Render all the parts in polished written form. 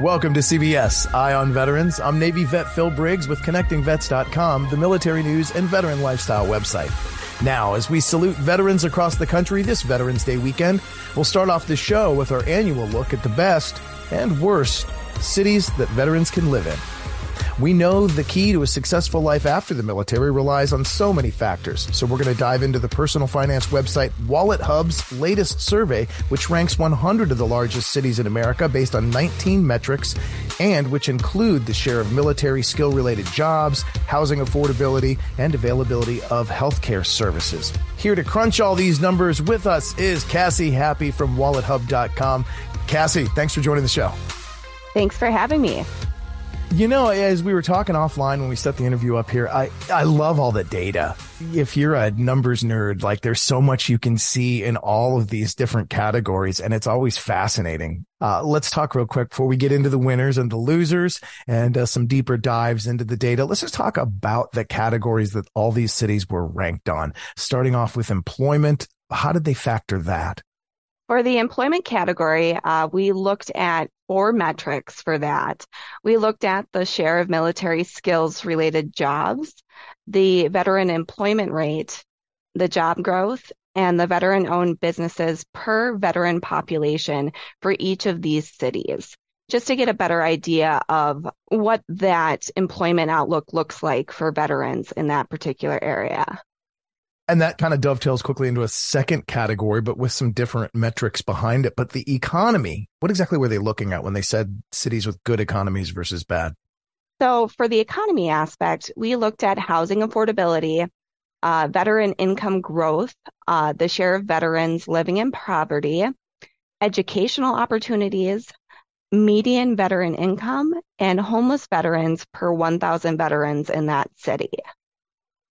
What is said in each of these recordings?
Welcome to CBS Eye on Veterans. I'm Navy vet Phil Briggs with ConnectingVets.com, the military news and veteran lifestyle website. Now, as we salute veterans across the country this Veterans Day weekend, we'll start off the show with our annual look at the best and worst cities that veterans can live in. We know the key to a successful life after the military relies on so many factors, so we're going to dive into the personal finance website WalletHub's latest survey, which ranks 100 of the largest cities in America based on 19 metrics, and which include the share of military skill-related jobs, housing affordability, and availability of healthcare services. Here to crunch all these numbers with us is Cassie Happe from WalletHub.com. Cassie, thanks for joining the show. Thanks for having me. You know, as we were talking offline when we set the interview up here, I love all the data. If you're a numbers nerd, like there's so much you can see in all of these different categories, and it's always fascinating. Let's talk real quick before we get into the winners and the losers and some deeper dives into the data. Let's just talk about the categories that all these cities were ranked on, starting off with employment. How did they factor that? For the employment category, we looked at four metrics for that. We looked at the share of military skills-related jobs, the veteran employment rate, the job growth, and the veteran-owned businesses per veteran population for each of these cities, just to get a better idea of what that employment outlook looks like for veterans in that particular area. And that kind of dovetails quickly into a second category, but with some different metrics behind it. But the economy, what exactly were they looking at when they said cities with good economies versus bad? So for the economy aspect, we looked at housing affordability, veteran income growth, the share of veterans living in poverty, educational opportunities, median veteran income, and homeless veterans per 1,000 veterans in that city.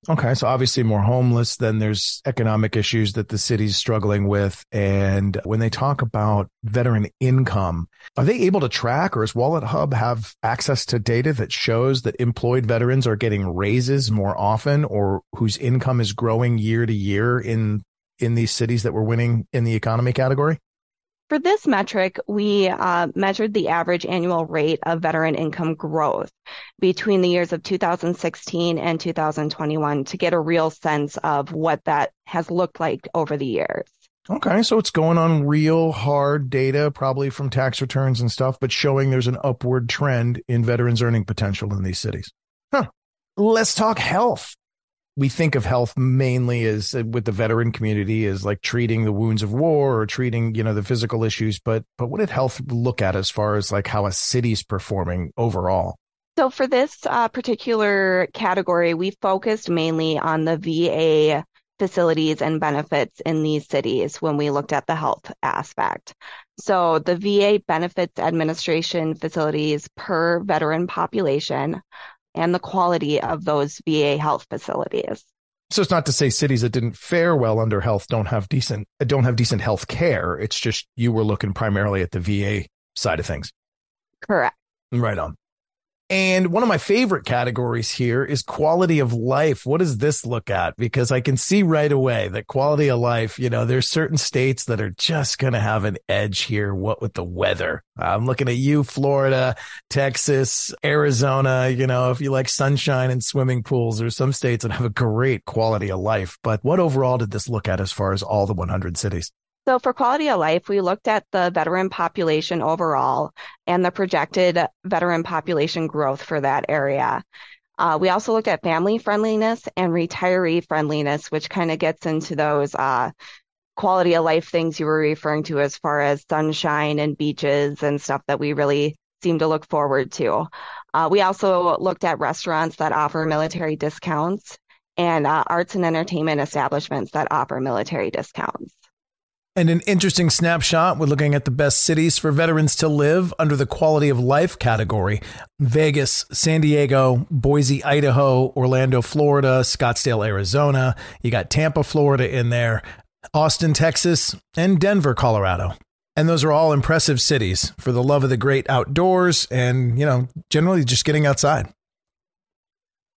Okay, so obviously more homeless, then there's economic issues that the city's struggling with. And when they talk about veteran income, are they able to track, or does WalletHub have access to data that shows that employed veterans are getting raises more often, or whose income is growing year to year in these cities that were winning in the economy category? For this metric, we measured the average annual rate of veteran income growth between the years of 2016 and 2021 to get a real sense of what that has looked like over the years. Okay, so it's going on real hard data, probably from tax returns and stuff, but showing there's an upward trend in veterans' earning potential in these cities. Huh. Let's talk health. We think of health mainly as with the veteran community as like treating the wounds of war or treating, you know, the physical issues. But what did health look at as far as like how a city's performing overall? So for this particular category, we focused mainly on the VA facilities and benefits in these cities when we looked at the health aspect. So the VA benefits administration facilities per veteran population, and the quality of those VA health facilities. So it's not to say cities that didn't fare well under health don't have decent health care. It's just you were looking primarily at the VA side of things. Correct. Right on. And one of my favorite categories here is quality of life. What does this look at? Because I can see right away that quality of life, you know, there's certain states that are just going to have an edge here. What with the weather? I'm looking at you, Florida, Texas, Arizona. You know, if you like sunshine and swimming pools, there's some states that have a great quality of life. But what overall did this look at as far as all the 100 cities? So for quality of life, we looked at the veteran population overall and the projected veteran population growth for that area. We also looked at family friendliness and retiree friendliness, which kind of gets into those quality of life things you were referring to as far as sunshine and beaches and stuff that we really seem to look forward to. We also looked at restaurants that offer military discounts and arts and entertainment establishments that offer military discounts. And an interesting snapshot, we're looking at the best cities for veterans to live under the quality of life category. Vegas, San Diego, Boise, Idaho, Orlando, Florida, Scottsdale, Arizona. You got Tampa, Florida in there, Austin, Texas, and Denver, Colorado. And those are all impressive cities for the love of the great outdoors and, you know, generally just getting outside.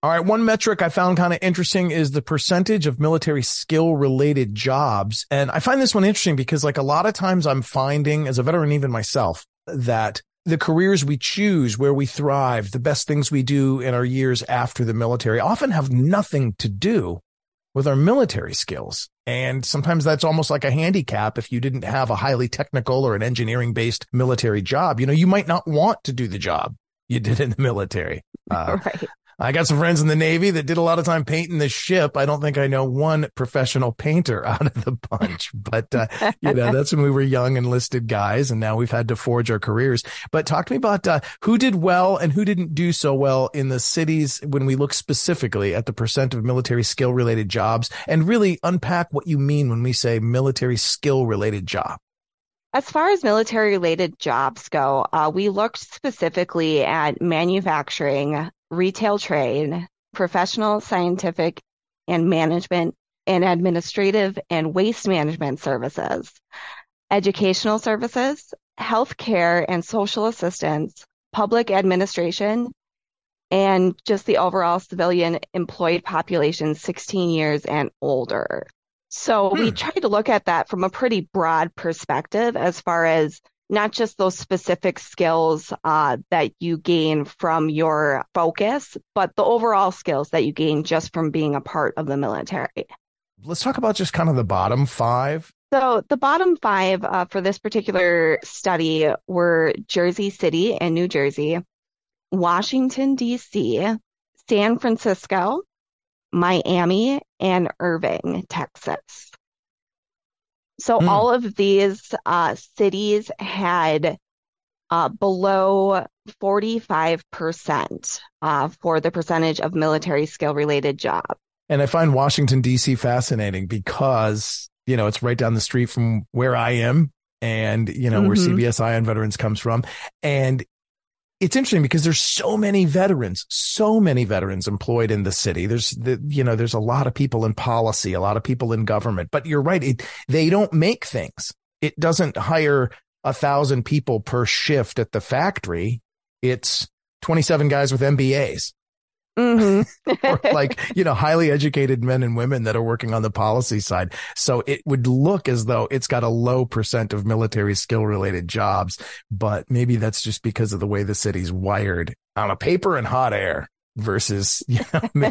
All right. One metric I found kind of interesting is the percentage of military skill related jobs. And I find this one interesting because, like, a lot of times I'm finding as a veteran, even myself, that the careers we choose, where we thrive, the best things we do in our years after the military often have nothing to do with our military skills. And sometimes that's almost like a handicap. If you didn't have a highly technical or an engineering based military job, you know, you might not want to do the job you did in the military. Right. I got some friends in the Navy that did a lot of time painting the ship. I don't think I know one professional painter out of the bunch, but you know, that's when we were young enlisted guys, and now we've had to forge our careers. But talk to me about who did well and who didn't do so well in the cities when we look specifically at the percent of military skill related jobs, and really unpack what you mean when we say military skill related job. As far as military related jobs go, we looked specifically at manufacturing, retail trade, professional, scientific, and management and administrative and waste management services, educational services, healthcare and social assistance, public administration, and just the overall civilian employed population 16 years and older. So we tried to look at that from a pretty broad perspective as far as not just those specific skills that you gain from your focus, but the overall skills that you gain just from being a part of the military. Let's talk about just kind of the bottom five. So the bottom five for this particular study were Jersey City and New Jersey, Washington, D.C., San Francisco, Miami, and Irving, Texas. So all of these cities had below 45% for the percentage of military skill-related jobs. And I find Washington, D.C. fascinating because, you know, it's right down the street from where I am and, you know, where CBS Eye on Veterans comes from. And it's interesting because there's so many veterans employed in the city. There's a lot of people in policy, a lot of people in government, but you're right. They don't make things. It doesn't hire 1,000 people per shift at the factory. It's 27 guys with MBAs. Or like, you know, highly educated men and women that are working on the policy side. So it would look as though it's got a low percent of military skill related jobs, but maybe that's just because of the way the city's wired on a paper and hot air versus, you know,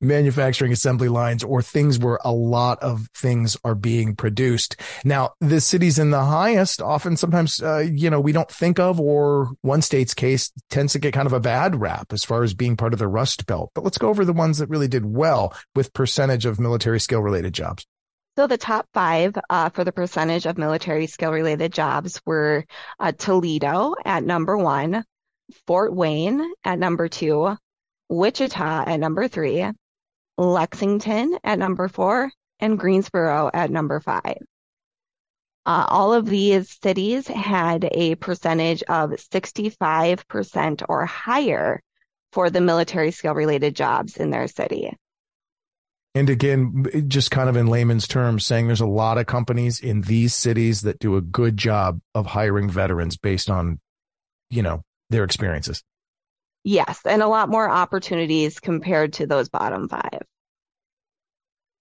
manufacturing assembly lines or things where a lot of things are being produced. Now, the cities in the highest often sometimes, you know, we don't think of, or one state's case tends to get kind of a bad rap as far as being part of the Rust Belt. But let's go over the ones that really did well with percentage of military skill related jobs. So the top five for the percentage of military skill related jobs were Toledo at number 1, Fort Wayne at number 2, Wichita at number 3, Lexington at number 4, and Greensboro at number 5. All of these cities had a percentage of 65% or higher for the military skill-related jobs in their city. And again, just kind of in layman's terms, saying there's a lot of companies in these cities that do a good job of hiring veterans based on, you know, their experiences. Yes, and a lot more opportunities compared to those bottom five.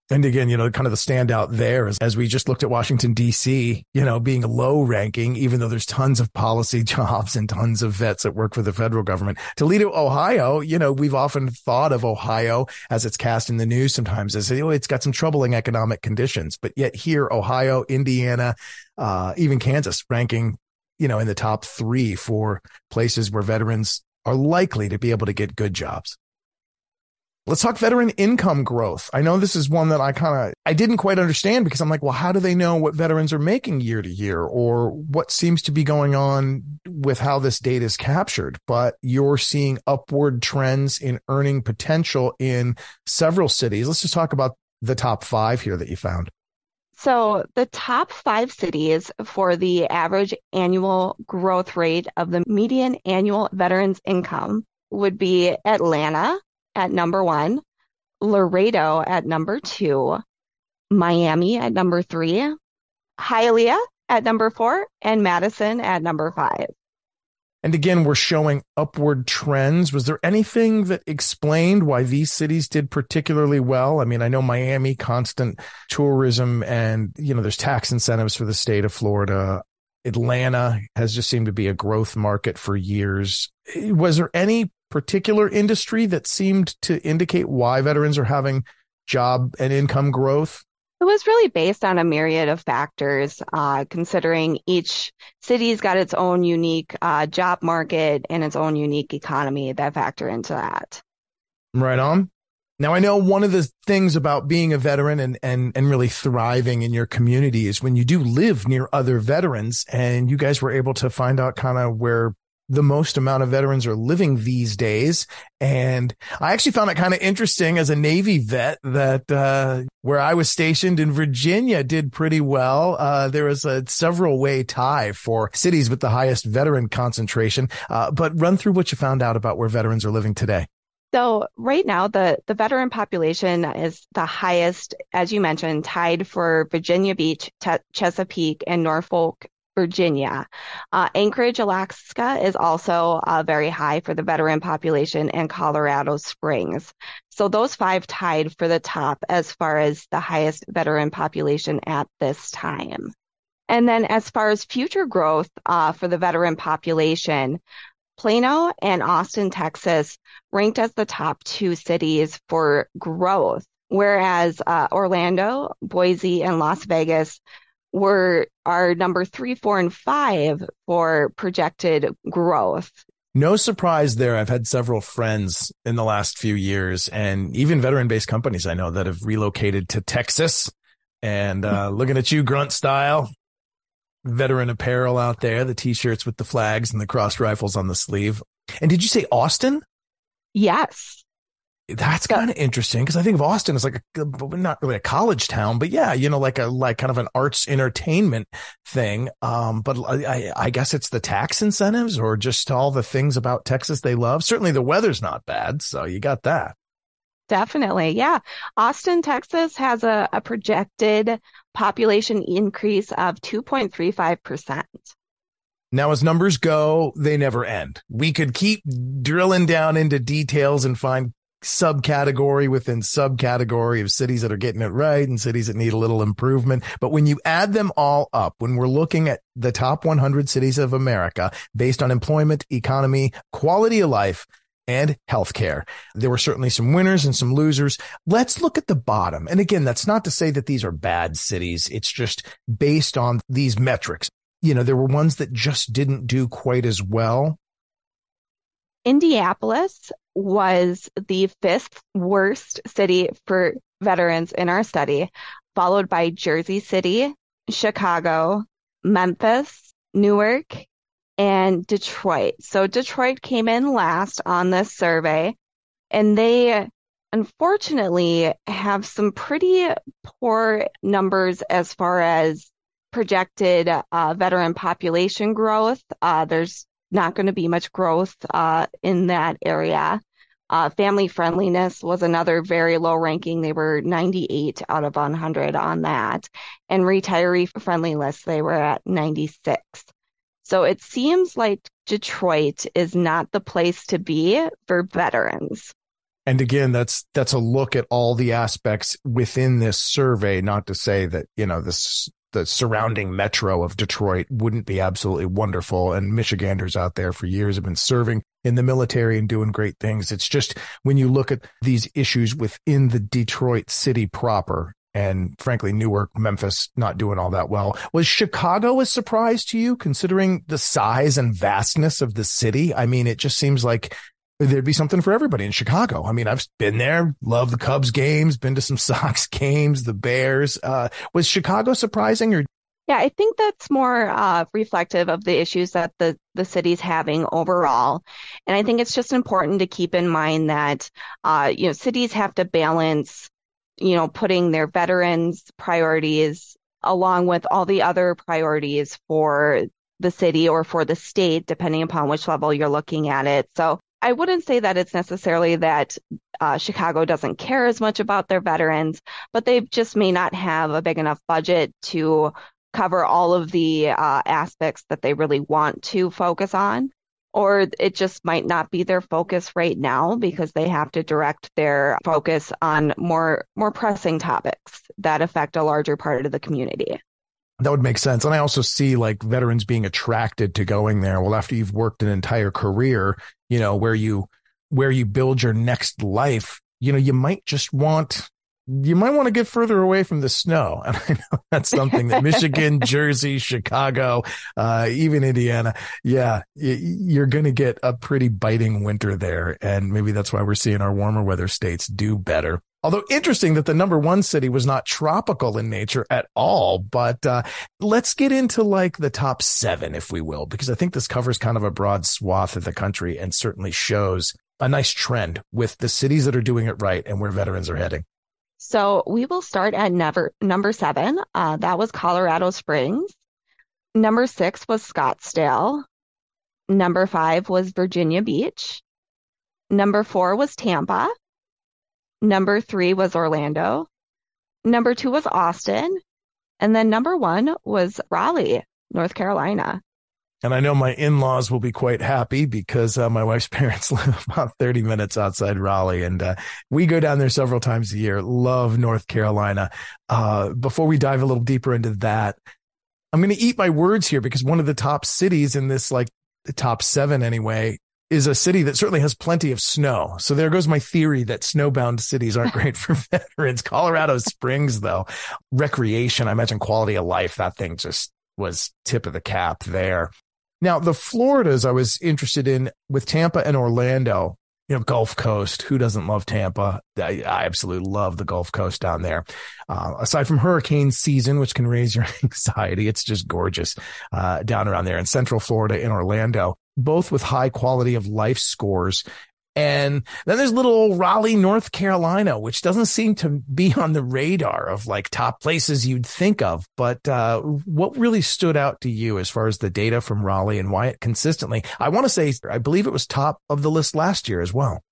And again, you know, kind of the standout there is, as we just looked at Washington, D.C., you know, being a low ranking, even though there's tons of policy jobs and tons of vets that work for the federal government. Toledo, Ohio, you know, we've often thought of Ohio as it's cast in the news sometimes as, you know, it's got some troubling economic conditions. But yet here, Ohio, Indiana, even Kansas ranking, you know, in the top three for places where veterans are likely to be able to get good jobs. Let's talk veteran income growth. I know this is one that I didn't quite understand, because I'm like, well, how do they know what veterans are making year to year, or what seems to be going on with how this data is captured? But you're seeing upward trends in earning potential in several cities. Let's just talk about the top five here that you found. So the top five cities for the average annual growth rate of the median annual veterans income would be Atlanta at number one, Laredo at number two, Miami at number three, Hialeah at number four, and Madison at number five. And again, we're showing upward trends. Was there anything that explained why these cities did particularly well? I mean, I know Miami, constant tourism, and, you know, there's tax incentives for the state of Florida. Atlanta has just seemed to be a growth market for years. Was there any particular industry that seemed to indicate why veterans are having job and income growth? It was really based on a myriad of factors, considering each city's got its own unique job market and its own unique economy that factor into that. Right on. Now, I know one of the things about being a veteran and really thriving in your community is when you do live near other veterans, and you guys were able to find out kind of where the most amount of veterans are living these days. And I actually found it kind of interesting as a Navy vet that where I was stationed in Virginia did pretty well. There was a several way tie for cities with the highest veteran concentration. But run through what you found out about where veterans are living today. So right now, the veteran population is the highest, as you mentioned, tied for Virginia Beach, Chesapeake, and Norfolk, Virginia. Anchorage, Alaska is also very high for the veteran population, and Colorado Springs. So those five tied for the top as far as the highest veteran population at this time. And then as far as future growth for the veteran population, Plano and Austin, Texas ranked as the top two cities for growth, whereas Orlando, Boise, and Las Vegas are number 3, 4, and 5 for projected growth. No surprise there. I've had several friends in the last few years, and even veteran-based companies I know that have relocated to Texas. And looking at you, Grunt Style, veteran apparel out there, the T-shirts with the flags and the crossed rifles on the sleeve. And did you say Austin? Yes. That's kind of interesting, because I think of Austin as like not really a college town, but yeah, you know, like kind of an arts entertainment thing. But I guess it's the tax incentives or just all the things about Texas they love. Certainly the weather's not bad, so you got that. Definitely. Yeah. Austin, Texas has a projected population increase of 2.35%. Now, as numbers go, they never end. We could keep drilling down into details and find subcategory within subcategory of cities that are getting it right and cities that need a little improvement. But when you add them all up, when we're looking at the top 100 cities of America based on employment, economy, quality of life, and healthcare, there were certainly some winners and some losers. Let's look at the bottom. And again, that's not to say that these are bad cities. It's just based on these metrics. You know, there were ones that just didn't do quite as well. Indianapolis was the 5th worst city for veterans in our study, followed by Jersey City, Chicago, Memphis, Newark, and Detroit. So Detroit came in last on this survey, and they unfortunately have some pretty poor numbers as far as projected veteran population growth. There's not going to be much growth in that area. Family friendliness was another very low ranking. They were 98 out of 100 on that. And retiree friendliness, they were at 96. So it seems like Detroit is not the place to be for veterans. And again, that's a look at all the aspects within this survey, not to say that, you know, this, the surrounding metro of Detroit wouldn't be absolutely wonderful. And Michiganders out there for years have been serving in the military and doing great things. It's just when you look at these issues within the Detroit city proper, and frankly, Newark, Memphis, not doing all that well. Was Chicago a surprise to you, considering the size and vastness of the city? I mean, it just seems like there'd be something for everybody in Chicago. I mean, I've been there, loved the Cubs games, been to some Sox games, the Bears. Was Chicago surprising? Or yeah, I think that's more reflective of the issues that the city's having overall. And I think it's just important to keep in mind that, you know, cities have to balance, you know, putting their veterans' priorities along with all the other priorities for the city or for the state, depending upon which level you're looking at it. So I wouldn't say that it's necessarily that Chicago doesn't care as much about their veterans, but they just may not have a big enough budget to cover all of the aspects that they really want to focus on, or it just might not be their focus right now because they have to direct their focus on more pressing topics that affect a larger part of the community. That would make sense. And I also see like veterans being attracted to going there. Well, after you've worked an entire career, you know, where you build your next life, you know, you might want to get further away from the snow. And I know that's something that Michigan, Jersey, Chicago, even Indiana. Yeah, you're going to get a pretty biting winter there. And maybe that's why we're seeing our warmer weather states do better. Although interesting that the number one city was not tropical in nature at all. But let's get into like the top 7, if we will, because I think this covers kind of a broad swath of the country and certainly shows a nice trend with the cities that are doing it right and where veterans are heading. So we will start at number 7. That was Colorado Springs. Number 6 was Scottsdale. Number 5 was Virginia Beach. Number 4 was Tampa. Number 3 was Orlando. Number 2 was Austin. And then number 1 was Raleigh, North Carolina. And I know my in-laws will be quite happy because my wife's parents live about 30 minutes outside Raleigh, and we go down there several times a year. Love North Carolina. Before we dive a little deeper into that, I'm going to eat my words here because one of the top cities in this, like the top 7 anyway, is a city that certainly has plenty of snow. So there goes my theory that snowbound cities aren't great for veterans. Colorado Springs, though, recreation, I imagine quality of life, that thing just was tip of the cap there. Now, the Floridas I was interested in with Tampa and Orlando, you know, Gulf Coast. Who doesn't love Tampa? I absolutely love the Gulf Coast down there. Aside from hurricane season, which can raise your anxiety, it's just gorgeous down around there in Central Florida and Orlando, both with high quality of life scores. And then there's little old Raleigh, North Carolina, which doesn't seem to be on the radar of like top places you'd think of. But what really stood out to you as far as the data from Raleigh and why it consistently, I want to say, I believe it was top of the list last year as well.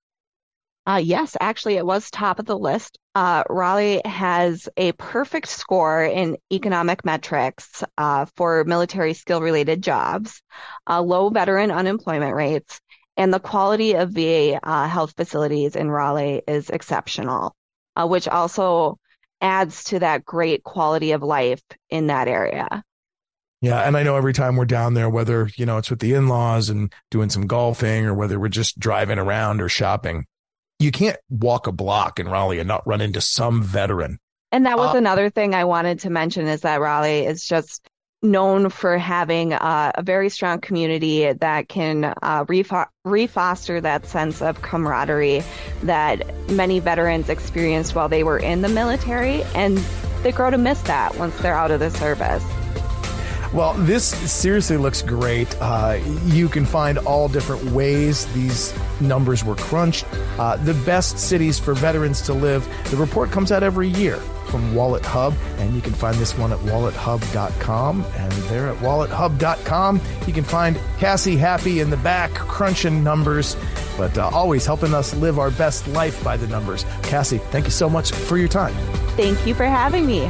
Yes, actually, it was top of the list. Raleigh has a perfect score in economic metrics for military skill-related jobs, low veteran unemployment rates, and the quality of VA health facilities in Raleigh is exceptional, which also adds to that great quality of life in that area. Yeah. And I know every time we're down there, whether, you know, it's with the in-laws and doing some golfing or whether we're just driving around or shopping, you can't walk a block in Raleigh and not run into some veteran. And that was another thing I wanted to mention is that Raleigh is just known for having a very strong community that can refoster that sense of camaraderie that many veterans experienced while they were in the military, and they grow to miss that once they're out of the service. Well, this seriously looks great. You can find all different ways these numbers were crunched. The best cities for veterans to live. The report comes out every year from WalletHub, and you can find this one at WalletHub.com. And there at WalletHub.com, you can find Cassie Happe in the back crunching numbers, but always helping us live our best life by the numbers. Cassie, thank you so much for your time. Thank you for having me.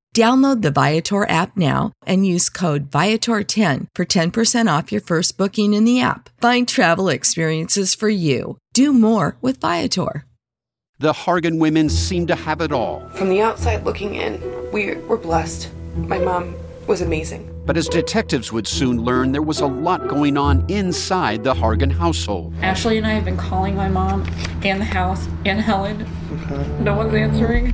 Download the Viator app now and use code Viator10 for 10% off your first booking in the app. Find travel experiences for you. Do more with Viator. The Hargan women seem to have it all. From the outside looking in, we were blessed. My mom was amazing. But as detectives would soon learn, there was a lot going on inside the Hargan household. Ashley and I have been calling my mom and the house and Helen. Okay. No one's answering.